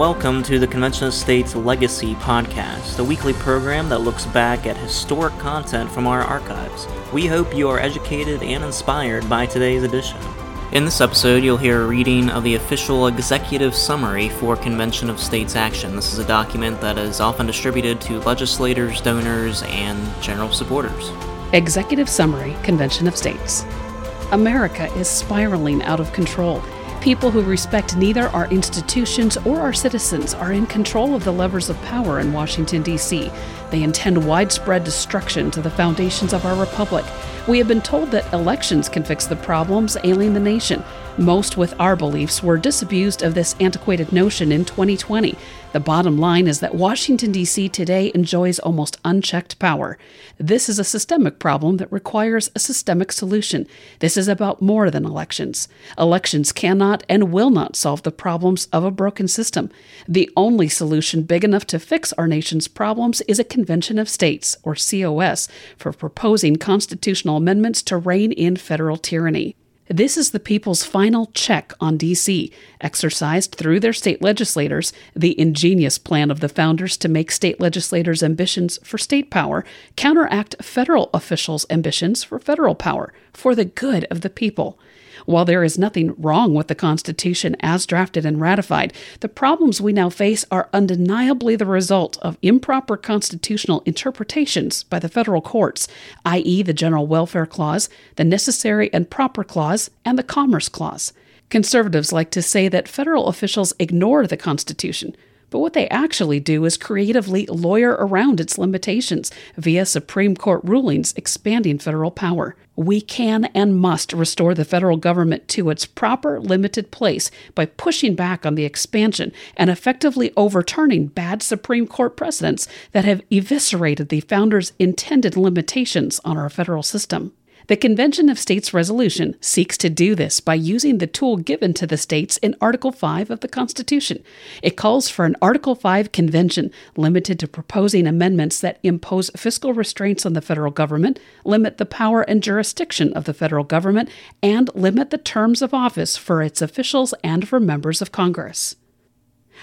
welcome to the Convention of States Legacy Podcast, a weekly program that looks back at historic content from our archives. We hope you are educated and inspired by today's edition. In this episode, you'll hear a reading of the official executive summary for Convention of States Action. This is a document that is often distributed to legislators, donors, and general supporters. Executive Summary, Convention of States. America is spiraling out of control. People who respect neither our institutions or our citizens are in control of the levers of power in Washington, D.C. They intend widespread destruction to the foundations of our republic. We have been told that elections can fix the problems ailing the nation. Most with our beliefs were disabused of this antiquated notion in 2020. The bottom line is that Washington, D.C. today enjoys almost unchecked power. This is a systemic problem that requires a systemic solution. This is about more than elections. Elections cannot and will not solve the problems of a broken system. The only solution big enough to fix our nation's problems is a Convention of States, or COS, for proposing constitutional amendments to rein in federal tyranny. This is the people's final check on D.C., exercised through their state legislators, the ingenious plan of the founders to make state legislators' ambitions for state power counteract federal officials' ambitions for federal power, for the good of the people. While there is nothing wrong with the Constitution as drafted and ratified, the problems we now face are undeniably the result of improper constitutional interpretations by the federal courts, i.e. the General Welfare Clause, the Necessary and Proper Clause, and the Commerce Clause. Conservatives like to say that federal officials ignore the Constitution, but what they actually do is creatively lawyer around its limitations via Supreme Court rulings expanding federal power. We can and must restore the federal government to its proper limited place by pushing back on the expansion and effectively overturning bad Supreme Court precedents that have eviscerated the founders' intended limitations on our federal system. The Convention of States Resolution seeks to do this by using the tool given to the states in Article V of the Constitution. It calls for an Article V convention limited to proposing amendments that impose fiscal restraints on the federal government, limit the power and jurisdiction of the federal government, and limit the terms of office for its officials and for members of Congress.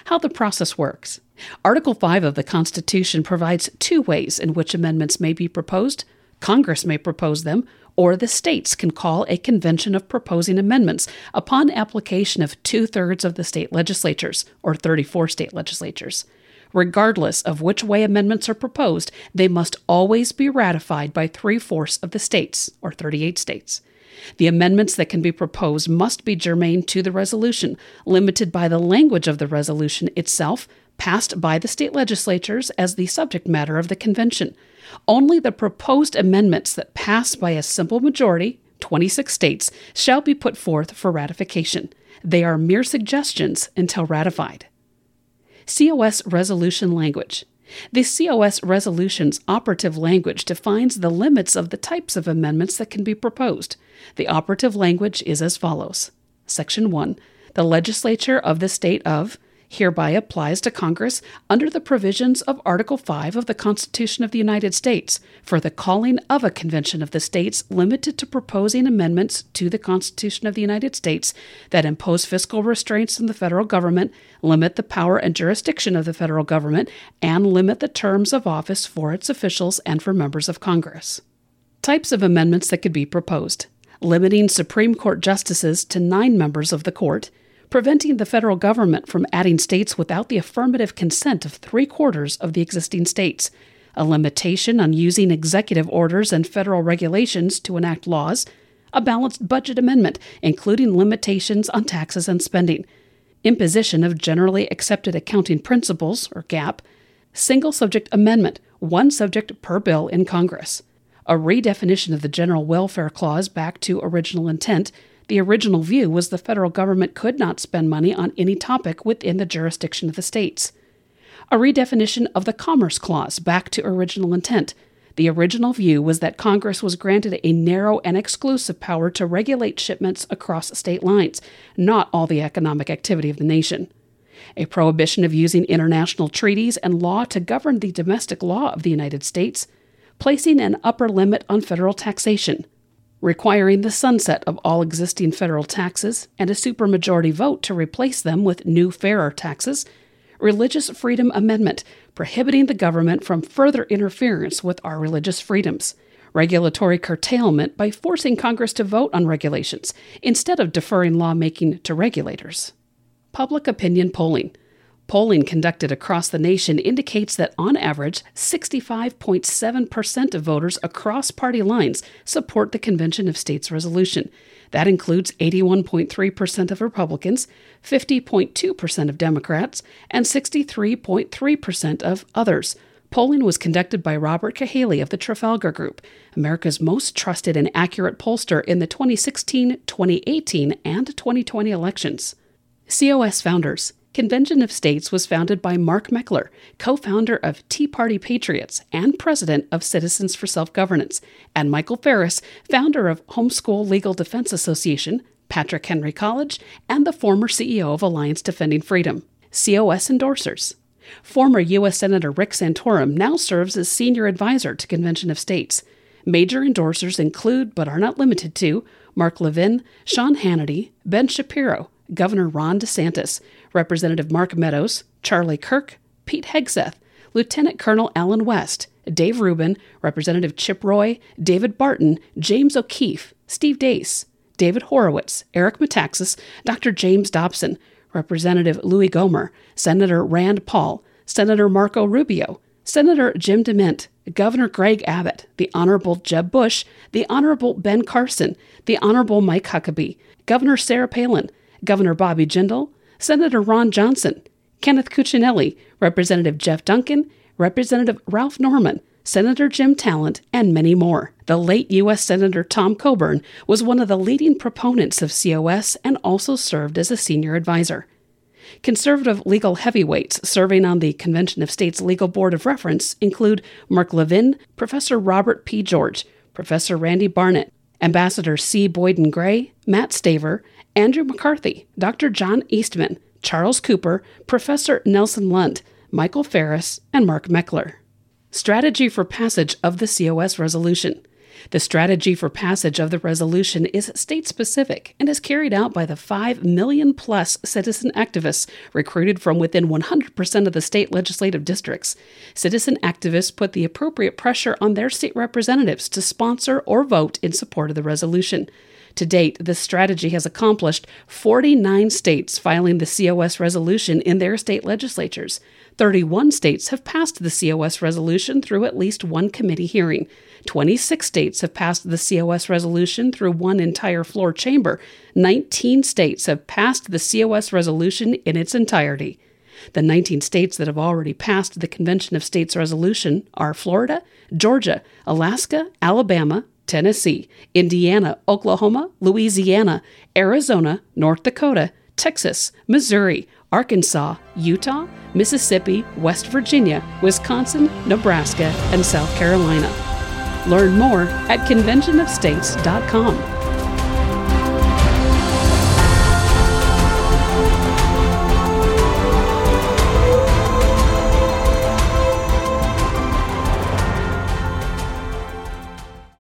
How the process works. Article V of the Constitution provides two ways in which amendments may be proposed. Congress may propose them, or the states can call a convention of proposing amendments upon application of two-thirds of the state legislatures, or 34 state legislatures. Regardless of which way amendments are proposed, they must always be ratified by three-fourths of the states, or 38 states. The amendments that can be proposed must be germane to the resolution, limited by the language of the resolution itself, passed by the state legislatures as the subject matter of the convention. Only the proposed amendments that pass by a simple majority, 26 states, shall be put forth for ratification. They are mere suggestions until ratified. COS Resolution Language. The COS Resolution's operative language defines the limits of the types of amendments that can be proposed. The operative language is as follows. Section 1. The legislature of the state of hereby applies to Congress under the provisions of Article V of the Constitution of the United States for the calling of a convention of the states limited to proposing amendments to the Constitution of the United States that impose fiscal restraints on the federal government, limit the power and jurisdiction of the federal government, and limit the terms of office for its officials and for members of Congress. Types of amendments that could be proposed. Limiting Supreme Court justices to 9 members of the court, preventing the federal government from adding states without the affirmative consent of 3/4 of the existing states, a limitation on using executive orders and federal regulations to enact laws, a balanced budget amendment, including limitations on taxes and spending, imposition of generally accepted accounting principles, or GAAP, single-subject amendment, 1 subject per bill in Congress, a redefinition of the General Welfare Clause back to original intent. The original view was the federal government could not spend money on any topic within the jurisdiction of the states. A redefinition of the Commerce Clause back to original intent. The original view was that Congress was granted a narrow and exclusive power to regulate shipments across state lines, not all the economic activity of the nation. A prohibition of using international treaties and law to govern the domestic law of the United States. Placing an upper limit on federal taxation. Requiring the sunset of all existing federal taxes and a supermajority vote to replace them with new fairer taxes, Religious Freedom Amendment, prohibiting the government from further interference with our religious freedoms. Regulatory curtailment by forcing Congress to vote on regulations instead of deferring lawmaking to regulators. Public opinion polling. Polling conducted across the nation indicates that, on average, 65.7% of voters across party lines support the Convention of States resolution. That includes 81.3% of Republicans, 50.2% of Democrats, and 63.3% of others. Polling was conducted by Robert Cahaly of the Trafalgar Group, America's most trusted and accurate pollster in the 2016, 2018, and 2020 elections. COS founders. Convention of States was founded by Mark Meckler, co-founder of Tea Party Patriots and president of Citizens for Self-Governance, and Michael Ferris, founder of Homeschool Legal Defense Association, Patrick Henry College, and the former CEO of Alliance Defending Freedom. COS endorsers. Former U.S. Senator Rick Santorum now serves as senior advisor to Convention of States. Major endorsers include, but are not limited to, Mark Levin, Sean Hannity, Ben Shapiro, Governor Ron DeSantis, Representative Mark Meadows, Charlie Kirk, Pete Hegseth, Lieutenant Colonel Alan West, Dave Rubin, Representative Chip Roy, David Barton, James O'Keefe, Steve Dace, David Horowitz, Eric Metaxas, Dr. James Dobson, Representative Louis Gomer, Senator Rand Paul, Senator Marco Rubio, Senator Jim DeMint, Governor Greg Abbott, the Honorable Jeb Bush, the Honorable Ben Carson, the Honorable Mike Huckabee, Governor Sarah Palin, Governor Bobby Jindal, Senator Ron Johnson, Kenneth Cuccinelli, Representative Jeff Duncan, Representative Ralph Norman, Senator Jim Talent, and many more. The late U.S. Senator Tom Coburn was one of the leading proponents of COS and also served as a senior advisor. Conservative legal heavyweights serving on the Convention of States Legal Board of Reference include Mark Levin, Professor Robert P. George, Professor Randy Barnett, Ambassador C. Boyden Gray, Matt Staver, Andrew McCarthy, Dr. John Eastman, Charles Cooper, Professor Nelson Lund, Michael Ferris, and Mark Meckler. Strategy for passage of the COS resolution. The strategy for passage of the resolution is state-specific and is carried out by the 5 million-plus citizen activists recruited from within 100% of the state legislative districts. Citizen activists put the appropriate pressure on their state representatives to sponsor or vote in support of the resolution. To date, this strategy has accomplished 49 states filing the COS resolution in their state legislatures. 31 states have passed the COS resolution through at least one committee hearing. 26 states have passed the COS resolution through one entire floor chamber. 19 states have passed the COS resolution in its entirety. The 19 states that have already passed the Convention of States resolution are Florida, Georgia, Alaska, Alabama, Tennessee, Indiana, Oklahoma, Louisiana, Arizona, North Dakota, Texas, Missouri, Arkansas, Utah, Mississippi, West Virginia, Wisconsin, Nebraska, and South Carolina. Learn more at conventionofstates.com.